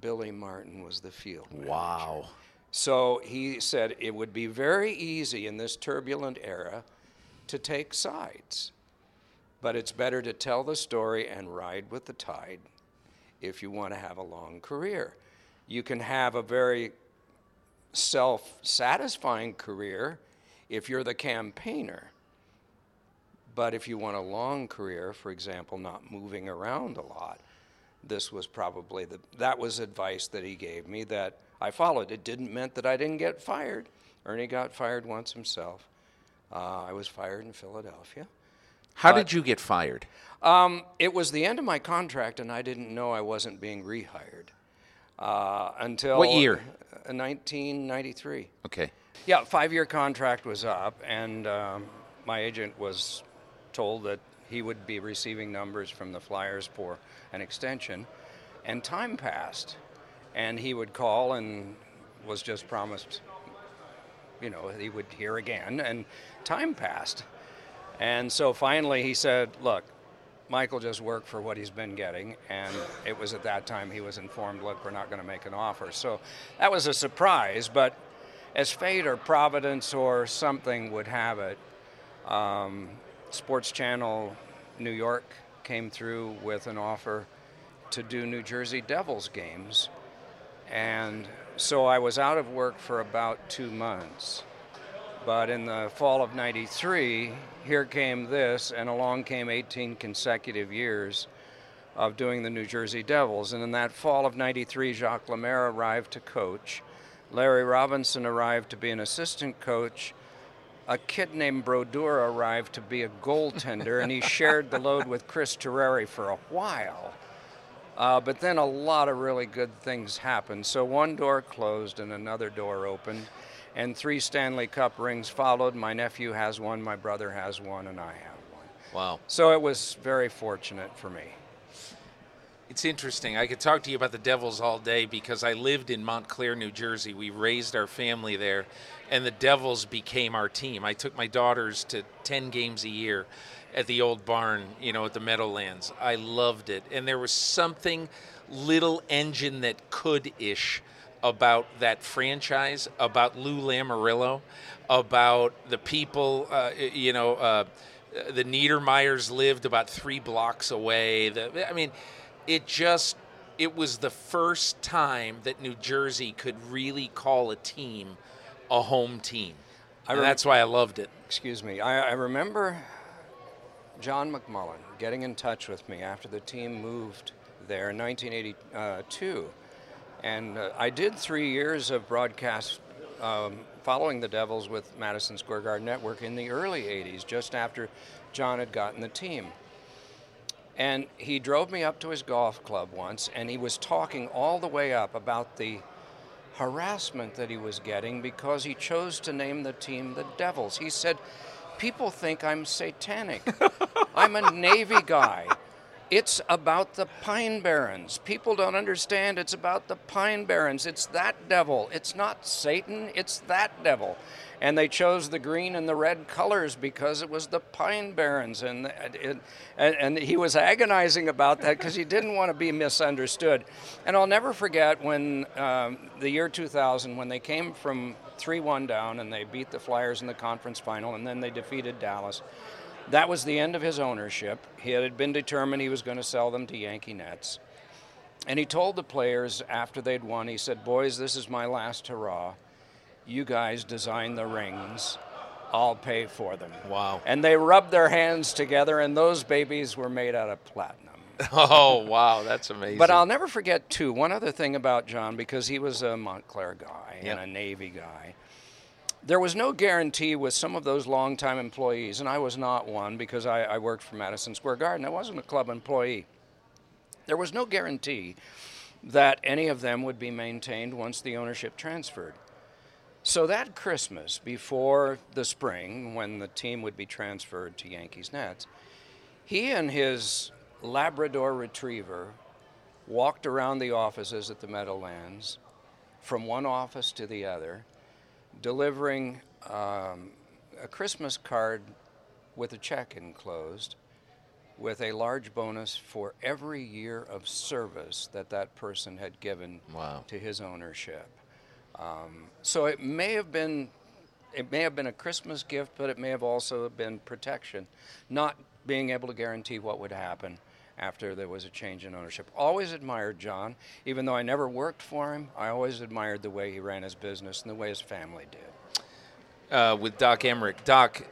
Billy Martin was the field manager. Wow. So he said it would be very easy in this turbulent era to take sides. But it's better to tell the story and ride with the tide if you want to have a long career. You can have a very self-satisfying career if you're the campaigner. But if you want a long career, for example, not moving around a lot, this was probably that was advice that he gave me that I followed. It didn't mean that I didn't get fired. Ernie got fired once himself. I was fired in Philadelphia. How did you get fired? It was the end of my contract, and I didn't know I wasn't being rehired until... What year? 1993. Okay. Yeah, 5-year contract was up, and my agent was told that he would be receiving numbers from the Flyers for an extension, and time passed, and he would call and was just promised... You know, he would hear again, and time passed. And so finally he said, look, Michael just worked for what he's been getting, and it was at that time he was informed, look, we're not going to make an offer. So that was a surprise, but as fate or providence or something would have it, Sports Channel New York came through with an offer to do New Jersey Devils games, and... So I was out of work for about 2 months. But in the fall of 93, here came this, and along came 18 consecutive years of doing the New Jersey Devils. And in that fall of 93, Jacques Lemaire arrived to coach. Larry Robinson arrived to be an assistant coach. A kid named Brodeur arrived to be a goaltender, and he shared the load with Chris Terreri for a while. But then a lot of really good things happened. So one door closed and another door opened, and 3 Stanley Cup rings followed. My nephew has one, my brother has one, and I have one. Wow. So it was very fortunate for me. It's interesting. I could talk to you about the Devils all day because I lived in Montclair, New Jersey. We raised our family there, and the Devils became our team. I took my daughters to 10 games a year at the old barn, you know, at the Meadowlands. I loved it. And there was something little engine that could-ish about that franchise, about Lou Lamoriello, about the people, the Niedermeyers lived about 3 blocks away. It was the first time that New Jersey could really call a team a home team. And that's why I loved it. Excuse me. I remember John McMullen getting in touch with me after the team moved there in 1982. And I did 3 years of broadcast following the Devils with Madison Square Garden Network in the early 80s, just after John had gotten the team. And he drove me up to his golf club once, and he was talking all the way up about the harassment that he was getting because he chose to name the team the Devils. He said, people think I'm satanic. I'm a Navy guy. It's about the Pine Barrens. People don't understand. It's about the Pine Barrens. It's that devil. It's not Satan. It's that devil. And they chose the green and the red colors because it was the Pine Barrens. And he was agonizing about that because he didn't want to be misunderstood. And I'll never forget when the year 2000, when they came from 3-1 down and they beat the Flyers in the conference final and then they defeated Dallas. That was the end of his ownership. It had been determined he was going to sell them to Yankee Nets. And he told the players after they'd won, he said, boys, this is my last hurrah. You guys design the rings. I'll pay for them. Wow. And they rubbed their hands together, and those babies were made out of platinum. Oh, wow, that's amazing. But I'll never forget, too, one other thing about John, because he was a Montclair guy and a Navy guy. There was no guarantee with some of those longtime employees, and I was not one because I worked for Madison Square Garden. I wasn't a club employee. There was no guarantee that any of them would be maintained once the ownership transferred. So that Christmas, before the spring, when the team would be transferred to Yankees Nats, he and his Labrador Retriever walked around the offices at the Meadowlands from one office to the other, delivering a Christmas card with a check enclosed with a large bonus for every year of service that that person had given to his ownership. So it may have been a Christmas gift, but it may have also been protection, not being able to guarantee what would happen after there was a change in ownership. Always admired John, even though I never worked for him. I always admired the way he ran his business and the way his family did. With Doc Emrick. Doc,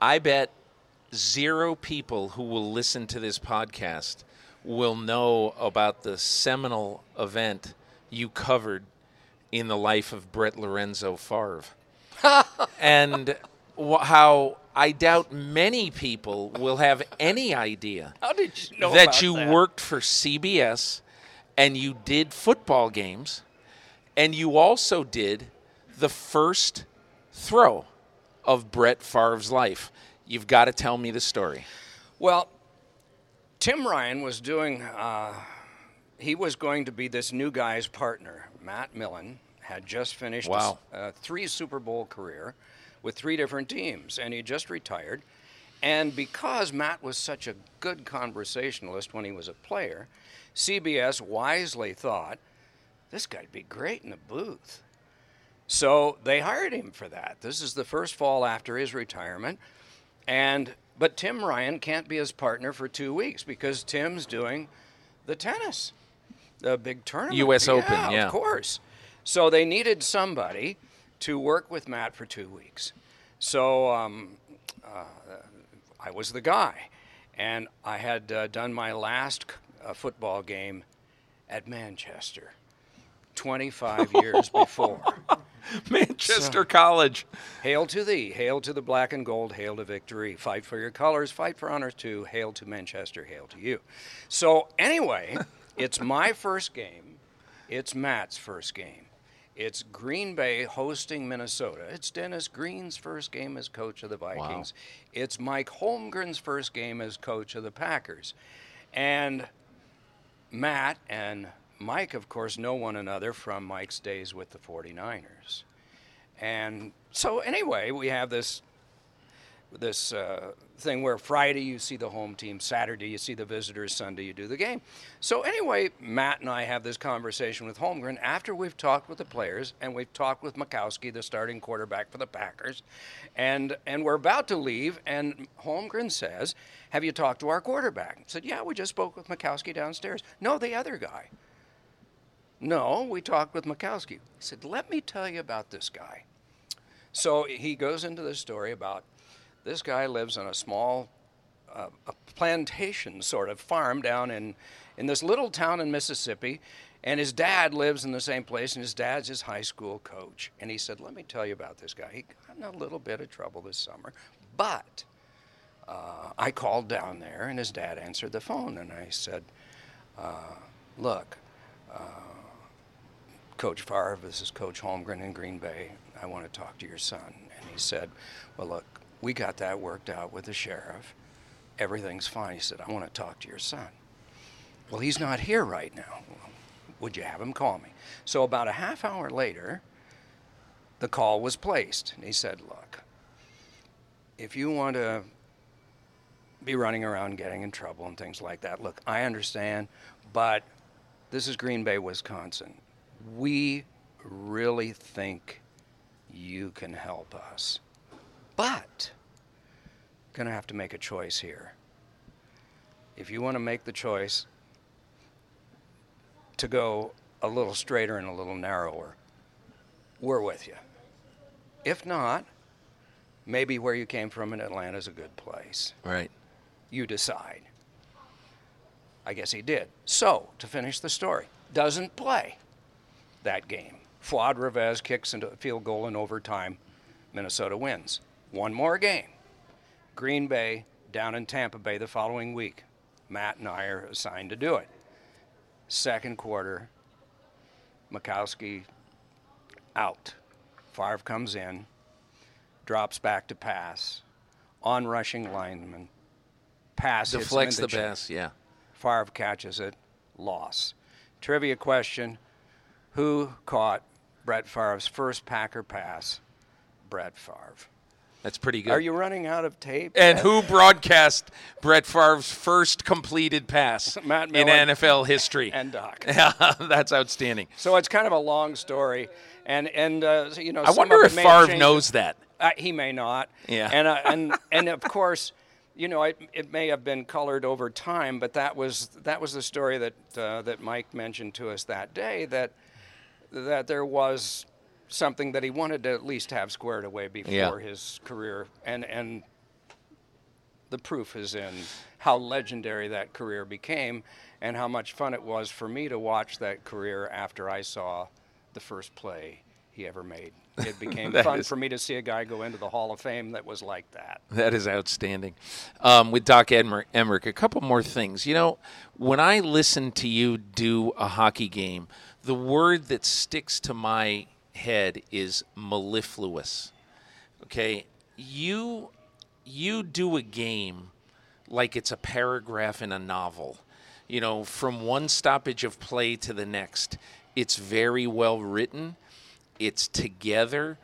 I bet zero people who will listen to this podcast will know about the seminal event you covered in the life of Brett Lorenzo Favre. And how I doubt many people will have any idea that you worked for CBS and you did football games and you also did the first throw of Brett Favre's life. You've got to tell me the story. Well, Tim Ryan was doing... he was going to be this new guy's partner. Matt Millen had just finished a three Super Bowl career with three different teams, and he just retired. And because Matt was such a good conversationalist when he was a player, CBS wisely thought, this guy'd be great in the booth. So they hired him for that. This is the first fall after his retirement. But Tim Ryan can't be his partner for 2 weeks because Tim's doing the tennis. The big tournament. U.S. Open, yeah. Of course. So they needed somebody to work with Matt for 2 weeks. So I was the guy. And I had done my last football game at Manchester 25 years before. Manchester College. Hail to thee. Hail to the black and gold. Hail to victory. Fight for your colors. Fight for honor too. Hail to Manchester. Hail to you. So anyway... It's my first game. It's Matt's first game. It's Green Bay hosting Minnesota. It's Dennis Green's first game as coach of the Vikings. Wow. It's Mike Holmgren's first game as coach of the Packers. And Matt and Mike, of course, know one another from Mike's days with the 49ers. And so anyway, we have this thing where Friday you see the home team, Saturday you see the visitors, Sunday you do the game. So anyway, Matt and I have this conversation with Holmgren after we've talked with the players and we've talked with Mikowski, the starting quarterback for the Packers, and we're about to leave, and Holmgren says, have you talked to our quarterback? I said, yeah, we just spoke with Mikowski downstairs. No, the other guy. No, we talked with Mikowski. He said, let me tell you about this guy. So he goes into the story about this guy lives on a small a plantation sort of farm down in this little town in Mississippi, and his dad lives in the same place, and his dad's his high school coach. And he said, let me tell you about this guy. He got in a little bit of trouble this summer, but I called down there, and his dad answered the phone, and I said, look, Coach Favre, this is Coach Holmgren in Green Bay. I want to talk to your son. And he said, well, look, we got that worked out with the sheriff. Everything's fine. He said, I want to talk to your son. Well, he's not here right now. Well, would you have him call me? So about a half hour later, the call was placed. And he said, look, if you want to be running around getting in trouble and things like that, look, I understand, but this is Green Bay, Wisconsin. We really think you can help us. But going to have to make a choice here. If you want to make the choice to go a little straighter and a little narrower, we're with you. If not, maybe where you came from in Atlanta is a good place. Right. You decide. I guess he did. So, to finish the story, doesn't play that game. Fuad Rivas kicks into a field goal in overtime. Minnesota wins. One more game. Green Bay down in Tampa Bay the following week. Matt and I are assigned to do it. Second quarter, Mikowski out. Favre comes in, drops back to pass, on-rushing lineman, pass. Deflects the pass, yeah. Favre catches it, loss. Trivia question, who caught Brett Favre's first Packer pass? Brett Favre. That's pretty good. Are you running out of tape? And who broadcast Brett Favre's first completed pass Matt Miller in NFL history? And Doc. That's outstanding. So it's kind of a long story, and you know. I wonder if Favre knows that. He may not. Yeah. And of course, you know, it may have been colored over time, but that was the story that Mike mentioned to us that day, that there was something that he wanted to at least have squared away before his career. And the proof is in how legendary that career became and how much fun it was for me to watch that career after I saw the first play he ever made. It became fun for me to see a guy go into the Hall of Fame that was like that. That is outstanding. With Doc Emrick, a couple more things. You know, when I listen to you do a hockey game, the word that sticks to my head is mellifluous. Okay, you do a game like it's a paragraph in a novel. You know, from one stoppage of play to the next, it's very well written. It's together.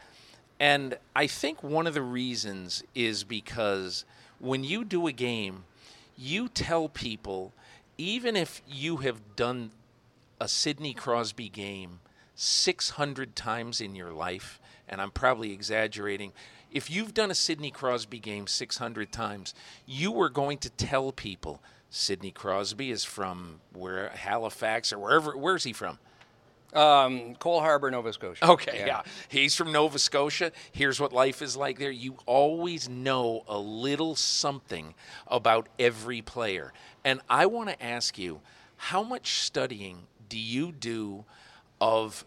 And I think one of the reasons is because when you do a game, you tell people, even if you have done a Sidney Crosby game 600 times in your life, and I'm probably exaggerating, if you've done a Sidney Crosby game 600 times, you were going to tell people, Sidney Crosby is from where, Halifax or wherever, where's he from? Cole Harbour, Nova Scotia. Okay, yeah. He's from Nova Scotia. Here's what life is like there. You always know a little something about every player. And I want to ask you, how much studying do you do of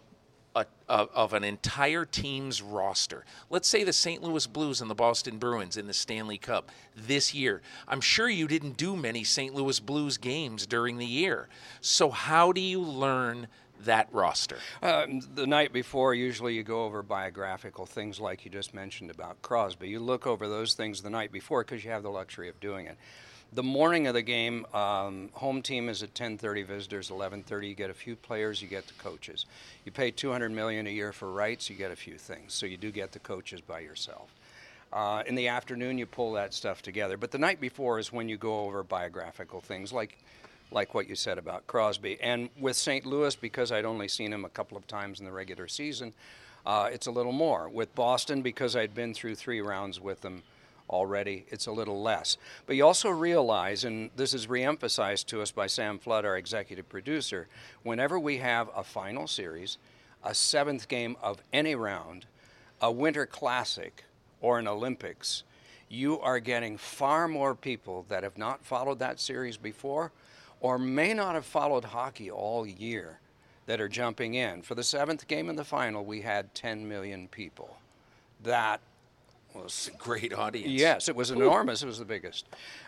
an entire team's roster? Let's say the St. Louis Blues and the Boston Bruins in the Stanley Cup this year. I'm sure you didn't do many St. Louis Blues games during the year. So how do you learn that roster? The night before, usually you go over biographical things like you just mentioned about Crosby. You look over those things the night before because you have the luxury of doing it. The morning of the game, home team is at 10:30, visitors 11:30. You get a few players, you get the coaches. You pay $200 million a year for rights, you get a few things. So you do get the coaches by yourself. In the afternoon, you pull that stuff together. But the night before is when you go over biographical things like what you said about Crosby. And with St. Louis, because I'd only seen him a couple of times in the regular season, it's a little more. With Boston, because I'd been through 3 rounds with them already, it's a little less. But you also realize, and this is reemphasized to us by Sam Flood, our executive producer, whenever we have a final series, a 7th game of any round, a Winter Classic, or an Olympics, you are getting far more people that have not followed that series before or may not have followed hockey all year that are jumping in. For the 7th game in the final, we had 10 million people. That was a great audience. Yes, it was enormous. It was the biggest.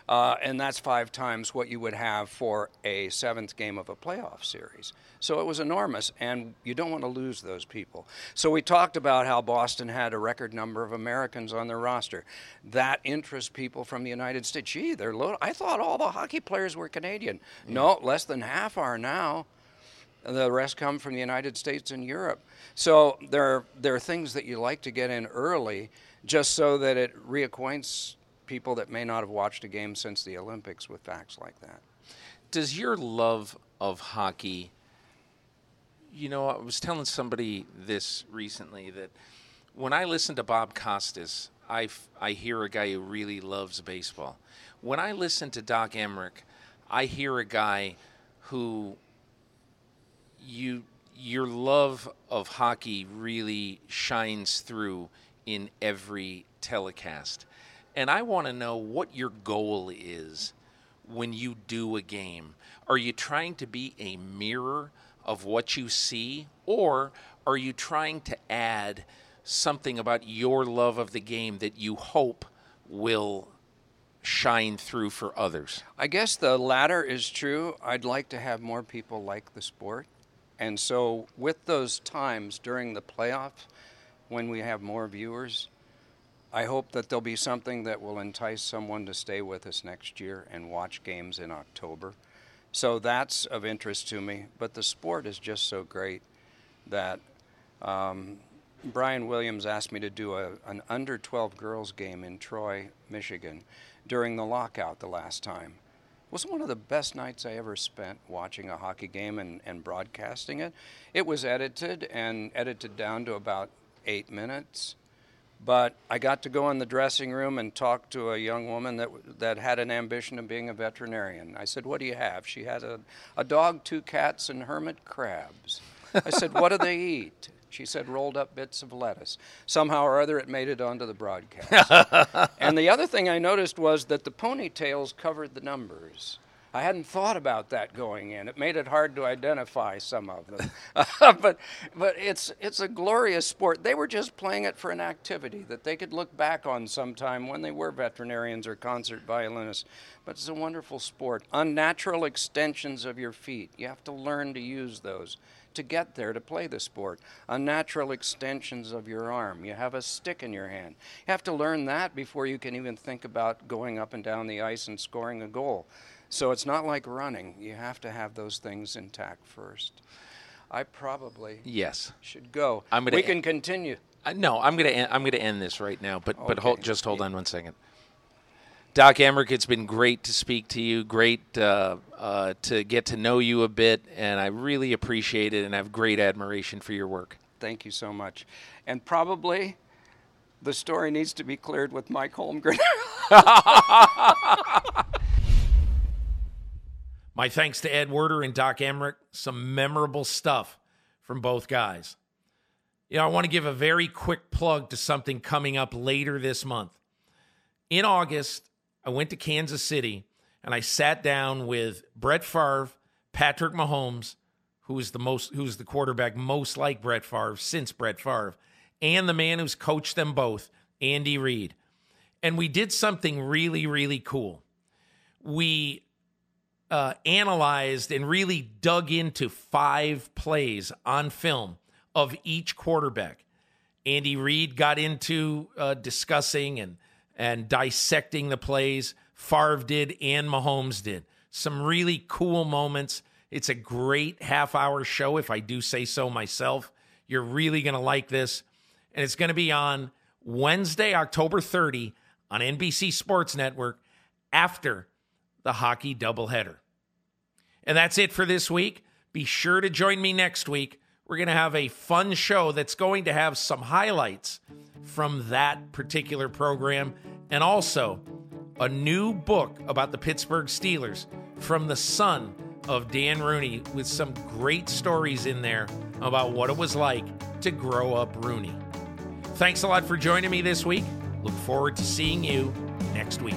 And that's 5 times what you would have for a 7th game of a playoff series. So it was enormous, and you don't want to lose those people. So we talked about how Boston had a record number of Americans on their roster. That interests people from the United States. Gee, they're low. I thought all the hockey players were Canadian. Yeah. No, less than half are now. The rest come from the United States and Europe. So there are things that you like to get in early just so that it reacquaints people that may not have watched a game since the Olympics with facts like that. Does your love of hockey, you know, I was telling somebody this recently that when I listen to Bob Costas, I hear a guy who really loves baseball. When I listen to Doc Emrick, I hear a guy who your love of hockey really shines through in every telecast. And I want to know what your goal is when you do a game. Are you trying to be a mirror of what you see, or are you trying to add something about your love of the game that you hope will shine through for others? I guess the latter is true. I'd like to have more people like the sport. And so with those times during the playoffs, when we have more viewers, I hope that there'll be something that will entice someone to stay with us next year and watch games in October. So that's of interest to me. But the sport is just so great that Brian Williams asked me to do an under-12 girls game in Troy, Michigan, during the lockout the last time. It was one of the best nights I ever spent watching a hockey game and broadcasting it. It was edited down to about 8 minutes. But I got to go in the dressing room and talk to a young woman that had an ambition of being a veterinarian. I said, what do you have? She had a dog, 2 cats, and hermit crabs. I said, what do they eat? She said, rolled up bits of lettuce. Somehow or other, it made it onto the broadcast. And the other thing I noticed was that the ponytails covered the numbers. I hadn't thought about that going in. It made it hard to identify some of them. But it's a glorious sport. They were just playing it for an activity that they could look back on sometime when they were veterinarians or concert violinists. But it's a wonderful sport. Unnatural extensions of your feet. You have to learn to use those to get there to play the sport. Unnatural extensions of your arm. You have a stick in your hand. You have to learn that before you can even think about going up and down the ice and scoring a goal. So it's not like running. You have to have those things intact first. I probably should go. We can continue. No, I'm going to end this right now, but hold on one second. Doc Emrick, it's been great to speak to you, great to get to know you a bit, and I really appreciate it and have great admiration for your work. Thank you so much. And probably the story needs to be cleared with Mike Holmgren. My thanks to Ed Werder and Doc Emrick. Some memorable stuff from both guys. You know, I want to give a very quick plug to something coming up later this month. In August, I went to Kansas City, and I sat down with Brett Favre, Patrick Mahomes, who's the quarterback most like Brett Favre since Brett Favre, and the man who's coached them both, Andy Reid. And we did something really, really cool. We analyzed and really dug into 5 plays on film of each quarterback. Andy Reid got into discussing and dissecting the plays. Favre did and Mahomes did. Some really cool moments. It's a great half-hour show, if I do say so myself. You're really going to like this. And it's going to be on Wednesday, October 30 on NBC Sports Network after the hockey doubleheader. And that's it for this week. Be sure to join me next week. We're going to have a fun show that's going to have some highlights from that particular program and also a new book about the Pittsburgh Steelers from the son of Dan Rooney with some great stories in there about what it was like to grow up Rooney. Thanks a lot for joining me this week. Look forward to seeing you next week.